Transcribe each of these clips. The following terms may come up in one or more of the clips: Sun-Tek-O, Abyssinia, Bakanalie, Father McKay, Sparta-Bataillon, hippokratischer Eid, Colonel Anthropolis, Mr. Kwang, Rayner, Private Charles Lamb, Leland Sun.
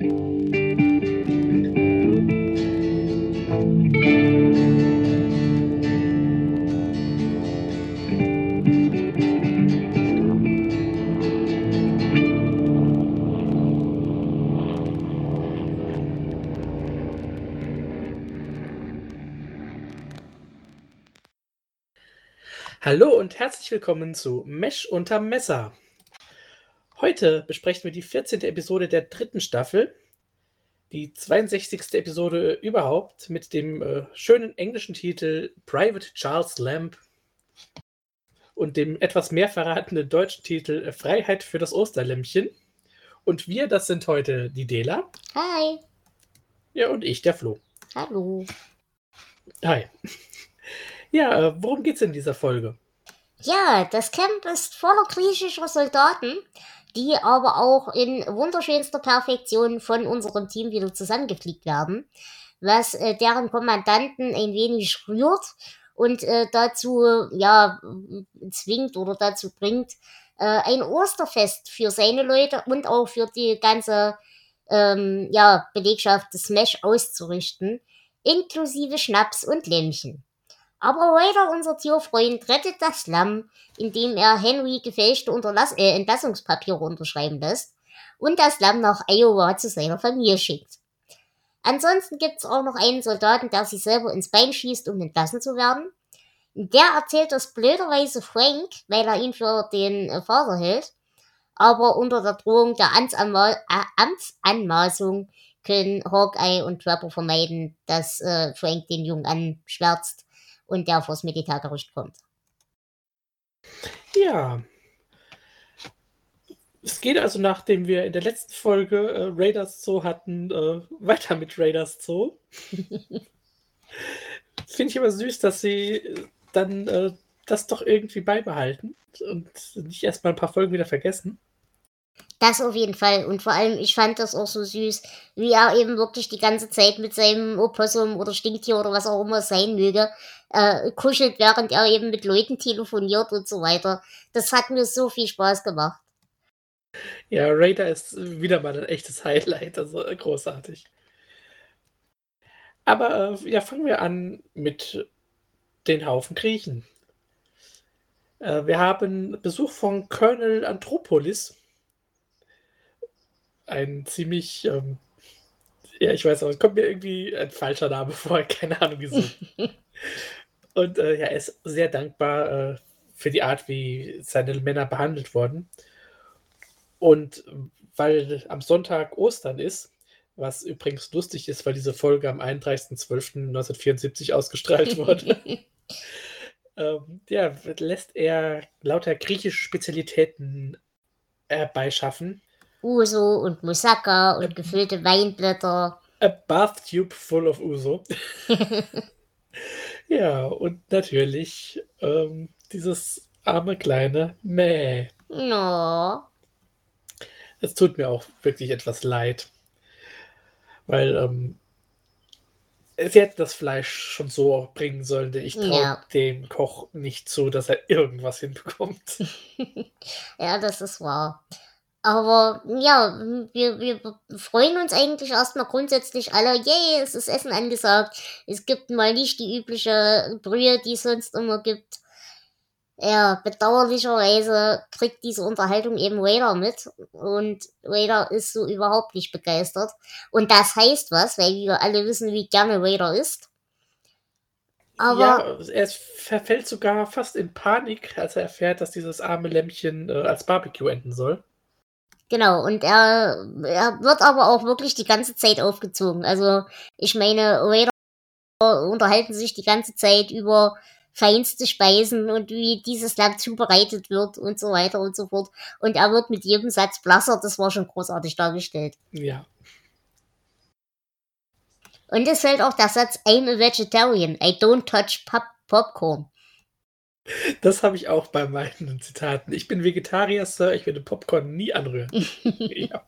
Hallo und herzlich willkommen zu Mesh unterm Messer. Heute besprechen wir die 14. Episode der dritten Staffel, die 62. Episode überhaupt mit dem schönen englischen Titel Private Charles Lamb und dem etwas mehr verratenden deutschen Titel Freiheit für das Osterlämpchen. Und wir, das sind heute die Dela. Hi. Ja, und ich, der Flo. Hallo. Hi. Ja, worum geht's in dieser Folge? Ja, das Camp ist voller griechischer Soldaten, die aber auch in wunderschönster Perfektion von unserem Team wieder zusammengefliegt werden, was deren Kommandanten ein wenig rührt und dazu ja zwingt oder dazu bringt, ein Osterfest für seine Leute und auch für die ganze Belegschaft des Mesh auszurichten, inklusive Schnaps und Lämmchen. Aber Raider, unser Tierfreund, rettet das Lamm, indem er Henry gefälschte Entlassungspapiere unterschreiben lässt und das Lamm nach Iowa zu seiner Familie schickt. Ansonsten gibt's auch noch einen Soldaten, der sich selber ins Bein schießt, um entlassen zu werden. Der erzählt das blöderweise Frank, weil er ihn für den Vater hält, aber unter der Drohung der Amtsanmaßung können Hawkeye und Trapper vermeiden, dass Frank den Jungen anschwärzt und der vors Militärgericht kommt. Ja. Es geht also, nachdem wir in der letzten Folge Raiders Zoo hatten, weiter mit Raiders Zoo. Finde ich immer süß, dass sie dann das doch irgendwie beibehalten und nicht erstmal ein paar Folgen wieder vergessen. Das auf jeden Fall. Und vor allem, ich fand das auch so süß, wie er eben wirklich die ganze Zeit mit seinem Opossum oder Stinktier oder was auch immer es sein möge, kuschelt, während er eben mit Leuten telefoniert und so weiter. Das hat mir so viel Spaß gemacht. Ja, Raider ist wieder mal ein echtes Highlight, also großartig. Aber fangen wir an mit den Haufen Griechen. Wir haben Besuch von Colonel Anthropolis. Ein ziemlich, ich weiß auch, es kommt mir irgendwie ein falscher Name vor, keine Ahnung wieso. Und er ist sehr dankbar für die Art, wie seine Männer behandelt wurden. Und weil am Sonntag Ostern ist, was übrigens lustig ist, weil diese Folge am 31.12.1974 ausgestrahlt wurde, lässt er lauter griechische Spezialitäten herbeischaffen. Uso und Moussaka und gefüllte Weinblätter. A bathtube full of Uso. Ja, und natürlich dieses arme kleine Mäh. No. Es tut mir auch wirklich etwas leid, weil sie hätten das Fleisch schon so bringen sollen, denn ich traue dem Koch nicht zu, dass er irgendwas hinbekommt. Ja, das ist wahr. Aber ja, wir freuen uns eigentlich erstmal grundsätzlich alle, yay, es ist Essen angesagt. Es gibt mal nicht die übliche Brühe, die es sonst immer gibt. Ja, bedauerlicherweise kriegt diese Unterhaltung eben Raider mit. Und Raider ist so überhaupt nicht begeistert. Und das heißt was, weil wir alle wissen, wie gerne Raider ist. Aber ja, er verfällt sogar fast in Panik, als er erfährt, dass dieses arme Lämmchen als Barbecue enden soll. Genau, und er wird aber auch wirklich die ganze Zeit aufgezogen. Also, ich meine, Raider unterhalten sich die ganze Zeit über feinste Speisen und wie dieses Lamm zubereitet wird und so weiter und so fort. Und er wird mit jedem Satz blasser, das war schon großartig dargestellt. Ja. Und es fällt auch der Satz, I'm a vegetarian, I don't touch popcorn. Das habe ich auch bei meinen Zitaten. Ich bin Vegetarier, Sir, ich werde Popcorn nie anrühren. Ja.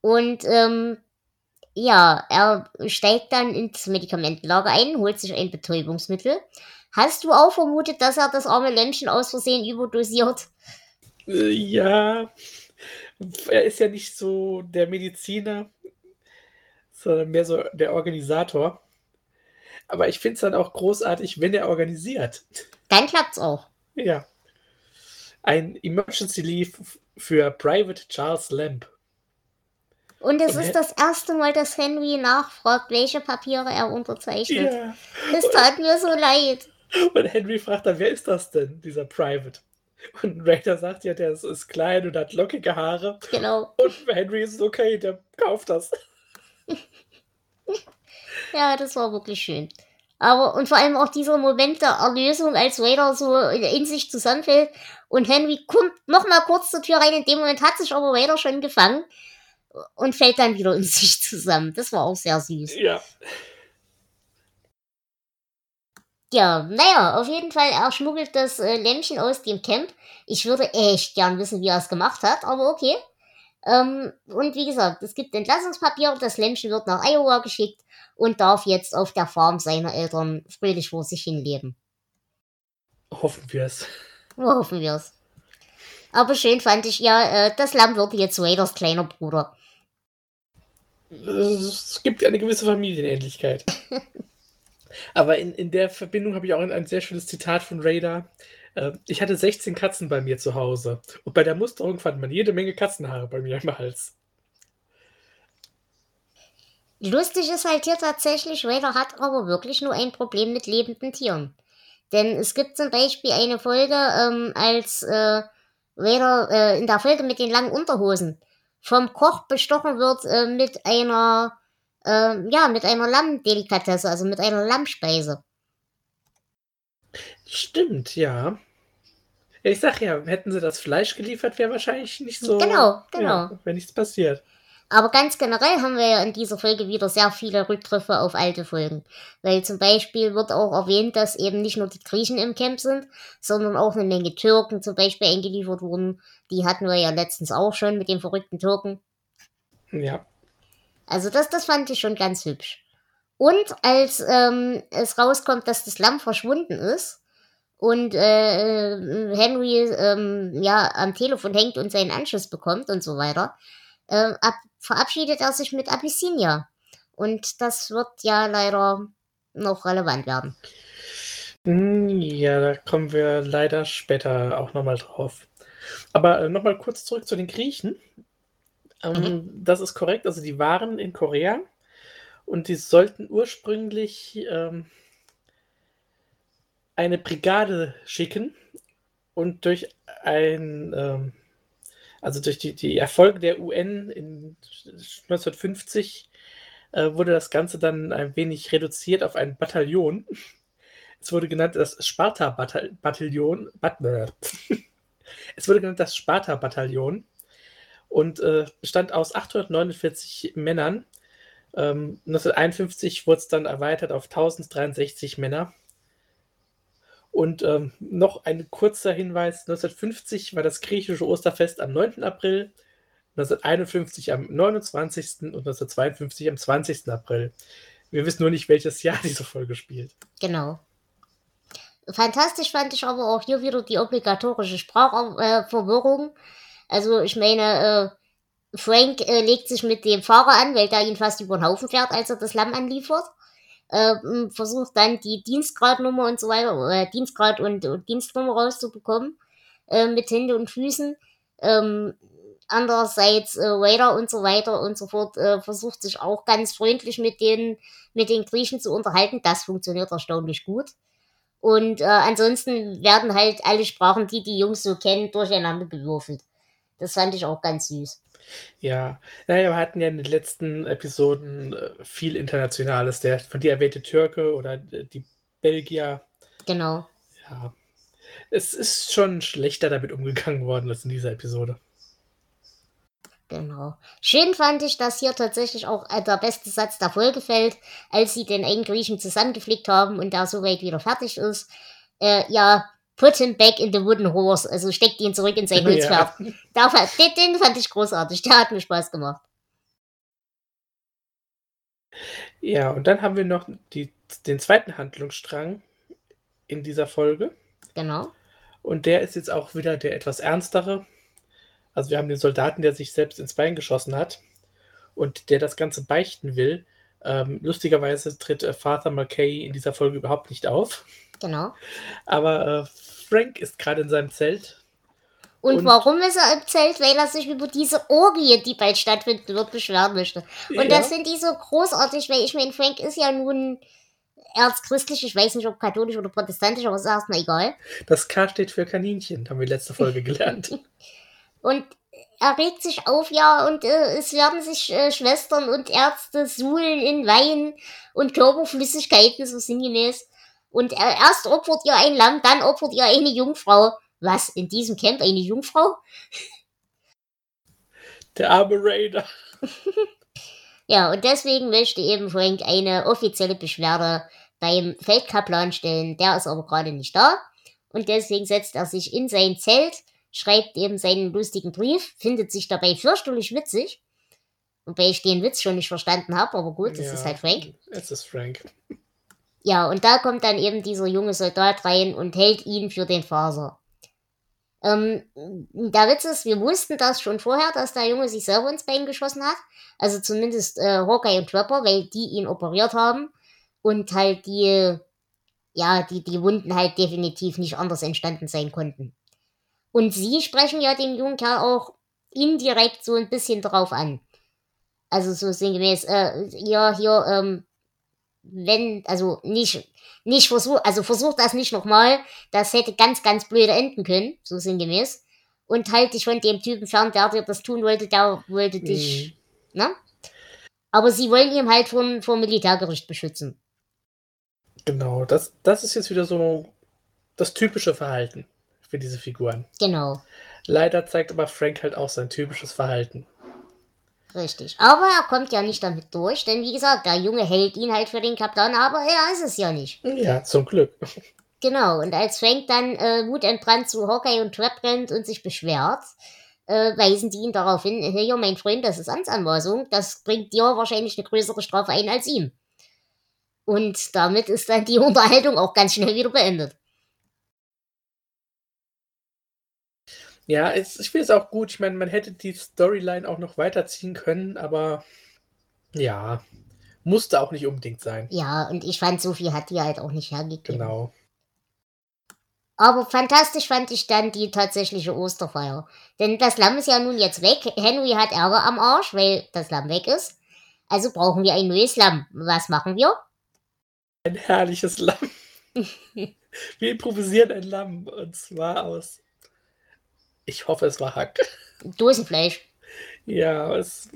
Und er steigt dann ins Medikamentenlager ein, holt sich ein Betäubungsmittel. Hast du auch vermutet, dass er das arme Lämmchen aus Versehen überdosiert? Ja, Er ist ja nicht so der Mediziner, sondern mehr so der Organisator. Aber ich finde es dann auch großartig, wenn er organisiert. Dann klappt's auch. Ja. Ein Emergency Leave für Private Charles Lamb. Und es ist das erste Mal, dass Henry nachfragt, welche Papiere er unterzeichnet. Ja. Das tat mir so leid. Und Henry fragt dann, wer ist das denn, dieser Private? Und Rayner sagt ja, der ist klein und hat lockige Haare. Genau. Und Henry ist okay, der kauft das. Ja, das war wirklich schön. Aber, und vor allem auch dieser Moment der Erlösung, als Rayner so in sich zusammenfällt und Henry kommt nochmal kurz zur Tür rein. In dem Moment hat sich aber Rayner schon gefangen und fällt dann wieder in sich zusammen. Das war auch sehr süß. Ja. Ja, naja, auf jeden Fall, er schmuggelt das Lämmchen aus dem Camp. Ich würde echt gern wissen, wie er es gemacht hat, aber okay. Und wie gesagt, es gibt Entlassungspapiere, das Lämmchen wird nach Iowa geschickt und darf jetzt auf der Farm seiner Eltern fröhlich vor sich hin leben. Hoffen wir es. Hoffen wir es. Aber schön fand ich ja, das Lamm wird jetzt Raiders kleiner Bruder. Es gibt eine gewisse Familienähnlichkeit. Aber in der Verbindung habe ich auch ein sehr schönes Zitat von Rayner. Ich hatte 16 Katzen bei mir zu Hause. Und bei der Musterung fand man jede Menge Katzenhaare bei mir im Hals. Lustig ist halt hier tatsächlich, Rayner hat aber wirklich nur ein Problem mit lebenden Tieren. Denn es gibt zum Beispiel eine Folge, als Rayner in der Folge mit den langen Unterhosen vom Koch bestochen wird mit einer Lammdelikatesse, also mit einer Lammspeise. Stimmt, ja. Ich sag ja, hätten sie das Fleisch geliefert, wäre wahrscheinlich nicht so... Genau. Ja, wäre nichts passiert. Aber ganz generell haben wir ja in dieser Folge wieder sehr viele Rückgriffe auf alte Folgen. Weil zum Beispiel wird auch erwähnt, dass eben nicht nur die Griechen im Camp sind, sondern auch eine Menge Türken zum Beispiel eingeliefert wurden. Die hatten wir ja letztens auch schon mit den verrückten Türken. Ja. Also das fand ich schon ganz hübsch. Und als es rauskommt, dass das Lamm verschwunden ist und Henry am Telefon hängt und seinen Anschluss bekommt und so weiter, verabschiedet er sich mit Abyssinia. Und das wird ja leider noch relevant werden. Ja, da kommen wir leider später auch nochmal drauf. Aber nochmal kurz zurück zu den Griechen. Das ist korrekt, also die waren in Korea und die sollten ursprünglich eine Brigade schicken und durch die Erfolge der UN in 1950 wurde das Ganze dann ein wenig reduziert auf ein Bataillon. Es wurde genannt das Sparta-Bataillon. Es wurde genannt das Sparta-Bataillon. Und bestand aus 849 Männern. 1951 wurde es dann erweitert auf 1063 Männer. Und noch ein kurzer Hinweis: 1950 war das griechische Osterfest am 9. April, 1951 am 29. und 1952 am 20. April. Wir wissen nur nicht, welches Jahr diese Folge spielt. Genau. Fantastisch fand ich aber auch hier wieder die obligatorische Sprachverwirrung. Also ich meine, Frank legt sich mit dem Fahrer an, weil der ihn fast über den Haufen fährt, als er das Lamm anliefert. Versucht dann die Dienstgradnummer und so weiter, Dienstgrad und Dienstnummer rauszubekommen, mit Händen und Füßen. Andererseits Raider und so weiter und so fort versucht sich auch ganz freundlich mit den Griechen zu unterhalten. Das funktioniert erstaunlich gut. Und ansonsten werden halt alle Sprachen, die Jungs so kennen, durcheinander gewürfelt. Das fand ich auch ganz süß. Ja, naja, wir hatten ja in den letzten Episoden viel Internationales. Der von dir erwähnte Türke oder die Belgier. Genau. Ja, es ist schon schlechter damit umgegangen worden als in dieser Episode. Genau. Schön fand ich, dass hier tatsächlich auch der beste Satz der Folge fällt, als sie den einen Griechen zusammengeflickt haben und da so weit wieder fertig ist. Put him back in the wooden horse. Also steckt ihn zurück in sein Holzpferd. Ja. Den fand ich großartig. Der hat mir Spaß gemacht. Ja, und dann haben wir noch den zweiten Handlungsstrang in dieser Folge. Genau. Und der ist jetzt auch wieder der etwas ernstere. Also wir haben den Soldaten, der sich selbst ins Bein geschossen hat und der das Ganze beichten will. Lustigerweise tritt Father McKay in dieser Folge überhaupt nicht auf. Genau. Aber Frank ist gerade in seinem Zelt. Und warum ist er im Zelt? Weil er sich über diese Orgie, die bald stattfinden wird, beschweren möchte. Und das finde ich so großartig, weil ich meine, Frank ist ja nun erzchristlich, ich weiß nicht, ob katholisch oder protestantisch, aber ist erstmal egal. Das K steht für Kaninchen, haben wir letzte Folge gelernt. Und er regt sich auf, ja, und es werden sich Schwestern und Ärzte suhlen in Wein und Körperflüssigkeiten, so sinngemäß. Und erst opfert ihr ein Lamm, dann opfert ihr eine Jungfrau. Was? In diesem Camp eine Jungfrau? Der arme Raider. Ja, und deswegen möchte eben Frank eine offizielle Beschwerde beim Feldkaplan stellen. Der ist aber gerade nicht da. Und deswegen setzt er sich in sein Zelt, schreibt eben seinen lustigen Brief, findet sich dabei fürchterlich witzig. Wobei ich den Witz schon nicht verstanden habe, aber gut, das ist halt Frank. Es ist Frank. Ja, und da kommt dann eben dieser junge Soldat rein und hält ihn für den Faser. Der Witz ist, wir wussten das schon vorher, dass der Junge sich selber ins Bein geschossen hat. Also zumindest Hawkeye und Trapper, weil die ihn operiert haben und halt die Wunden halt definitiv nicht anders entstanden sein konnten. Und sie sprechen ja den jungen Kerl auch indirekt so ein bisschen drauf an. Also so sinngemäß, versuch das nicht nochmal, das hätte ganz, ganz blöde enden können, so sinngemäß. Und halt dich von dem Typen fern, der dir das tun wollte, der wollte dich, ne? Aber sie wollen ihn halt vom Militärgericht beschützen. Genau, das ist jetzt wieder so das typische Verhalten für diese Figuren. Genau. Leider zeigt aber Frank halt auch sein typisches Verhalten. Richtig. Aber er kommt ja nicht damit durch, denn wie gesagt, der Junge hält ihn halt für den Kapitän, aber er ist es ja nicht. Ja, zum Glück. Genau, und als Frank dann wutentbrannt zu Hawkeye und Trap rennt und sich beschwert, weisen die ihn darauf hin, hey, mein Freund, das ist Amtsanweisung, das bringt dir wahrscheinlich eine größere Strafe ein als ihm. Und damit ist dann die Unterhaltung auch ganz schnell wieder beendet. Ja, ich finde es auch gut. Ich meine, man hätte die Storyline auch noch weiterziehen können, aber ja, musste auch nicht unbedingt sein. Ja, und ich fand, so viel hat die halt auch nicht hergegeben. Genau. Aber fantastisch fand ich dann die tatsächliche Osterfeier. Denn das Lamm ist ja nun jetzt weg. Henry hat Ärger am Arsch, weil das Lamm weg ist. Also brauchen wir ein neues Lamm. Was machen wir? Ein herrliches Lamm. Wir improvisieren ein Lamm, und zwar aus... Ich hoffe, es war Hack. Dosenfleisch. Ja, es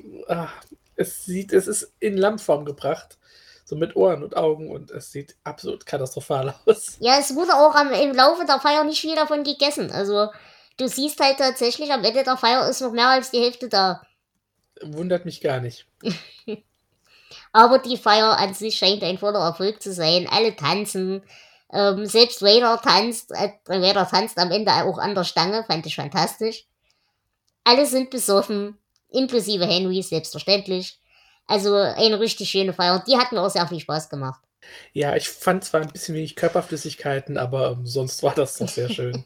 ist in Lammform gebracht. So mit Ohren und Augen und es sieht absolut katastrophal aus. Ja, es wurde auch im Laufe der Feier nicht viel davon gegessen. Also du siehst halt tatsächlich, am Ende der Feier ist noch mehr als die Hälfte da. Wundert mich gar nicht. Aber die Feier an sich scheint ein voller Erfolg zu sein. Alle tanzen. Selbst Raider tanzt am Ende auch an der Stange, fand ich fantastisch. Alle sind besoffen, inklusive Henry, selbstverständlich. Also eine richtig schöne Feier, die hat mir auch sehr viel Spaß gemacht. Ja, ich fand zwar ein bisschen wenig Körperflüssigkeiten, aber sonst war das doch sehr schön.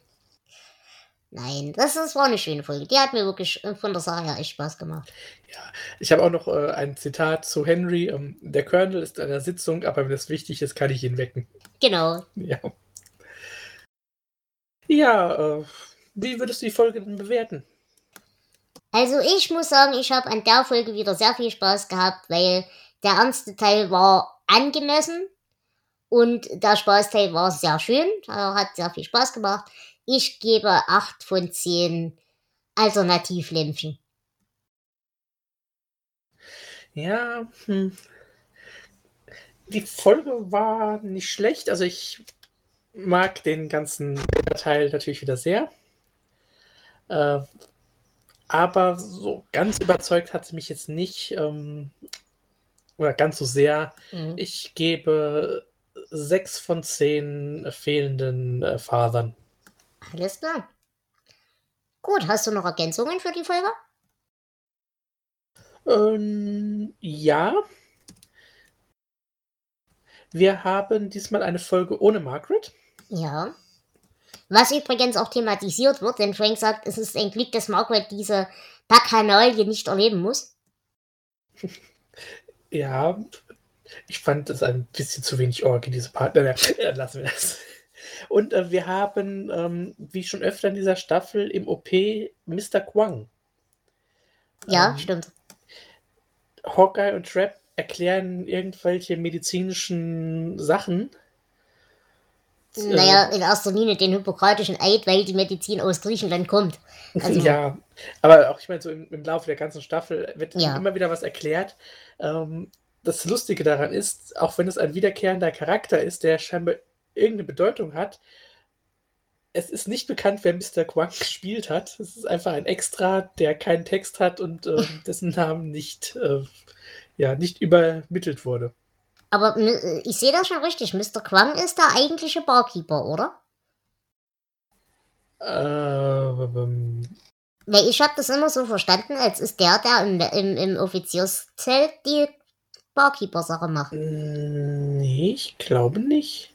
Nein, das war eine schöne Folge, die hat mir wirklich von der Sache her echt Spaß gemacht. Ja, ich habe auch noch ein Zitat zu Henry. Der Colonel ist an der Sitzung, aber wenn es wichtig ist, kann ich ihn wecken. Genau. Ja. Ja, wie würdest du die Folge denn bewerten? Also ich muss sagen, ich habe an der Folge wieder sehr viel Spaß gehabt, weil der ernste Teil war angemessen und der Spaßteil war sehr schön, hat sehr viel Spaß gemacht. Ich gebe 8 von 10 Alternativlämpchen. Ja, Die Folge war nicht schlecht. Also ich mag den ganzen Teil natürlich wieder sehr. Aber so ganz überzeugt hat sie mich jetzt nicht. Oder ganz so sehr. Mhm. Ich gebe 6 von 10 fehlenden Fasern. Alles klar. Gut, hast du noch Ergänzungen für die Folge? Ja. Wir haben diesmal eine Folge ohne Margaret. Ja. Was übrigens auch thematisiert wird, denn Frank sagt, es ist ein Glück, dass Margaret diese Bakanalie nicht erleben muss. Ja, ich fand das ein bisschen zu wenig Orgie, diese Partner. Lassen wir das. Und wir haben, wie schon öfter in dieser Staffel, im OP Mr. Kwang. Ja, stimmt. Hawkeye und Trap erklären irgendwelche medizinischen Sachen. Naja, in erster Linie den hippokratischen Eid, weil die Medizin aus Griechenland kommt. Also, ja, aber auch, ich meine, so im Laufe der ganzen Staffel wird immer wieder was erklärt. Das Lustige daran ist, auch wenn es ein wiederkehrender Charakter ist, der scheinbar irgendeine Bedeutung hat, es ist nicht bekannt, wer Mr. Kwang gespielt hat. Es ist einfach ein Extra, der keinen Text hat und dessen Namen nicht übermittelt wurde. Aber ich sehe das schon richtig. Mr. Kwang ist der eigentliche Barkeeper, oder? Ich habe das immer so verstanden, als ist der im Offizierszelt die Barkeeper-Sache macht. Nee, ich glaube nicht.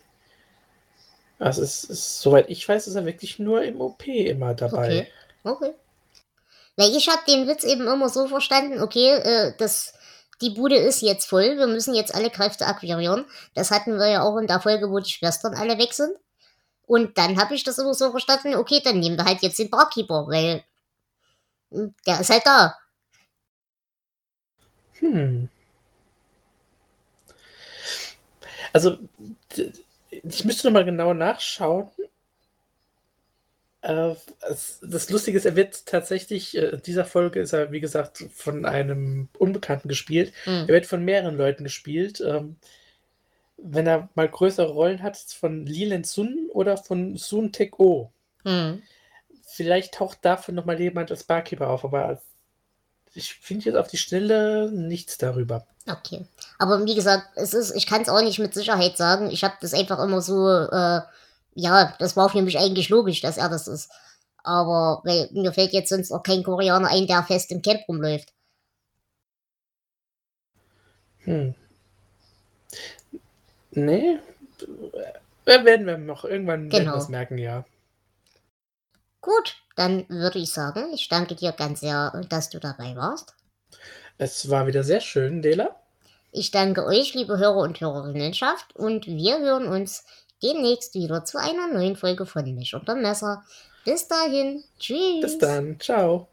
Also es ist, soweit ich weiß, ist er wirklich nur im OP immer dabei. Okay. Weil ich habe den Witz eben immer so verstanden, die Bude ist jetzt voll, wir müssen jetzt alle Kräfte akquirieren. Das hatten wir ja auch in der Folge, wo die Schwestern alle weg sind. Und dann habe ich das immer so verstanden, okay, dann nehmen wir halt jetzt den Barkeeper, weil der ist halt da. Also, ich müsste nochmal genau nachschauen. Das Lustige ist, er wird tatsächlich, in dieser Folge ist er, wie gesagt, von einem Unbekannten gespielt. Er wird von mehreren Leuten gespielt. Wenn er mal größere Rollen hat, von Leland Sun oder von Sun-Tek-O. Vielleicht taucht dafür nochmal jemand als Barkeeper auf, aber ich finde jetzt auf die Schnelle nichts darüber. Okay, aber wie gesagt, ich kann es auch nicht mit Sicherheit sagen. Ich habe das einfach immer so... das war für mich eigentlich logisch, dass er das ist. Aber mir fällt jetzt sonst auch kein Koreaner ein, der fest im Camp rumläuft. Nee. Werden wir noch irgendwann das merken, ja. Gut, dann würde ich sagen, ich danke dir ganz sehr, dass du dabei warst. Es war wieder sehr schön, Dela. Ich danke euch, liebe Hörer und Hörerinnenschaft, und wir hören uns demnächst wieder zu einer neuen Folge von Misch unter Messer. Bis dahin, tschüss. Bis dann, ciao.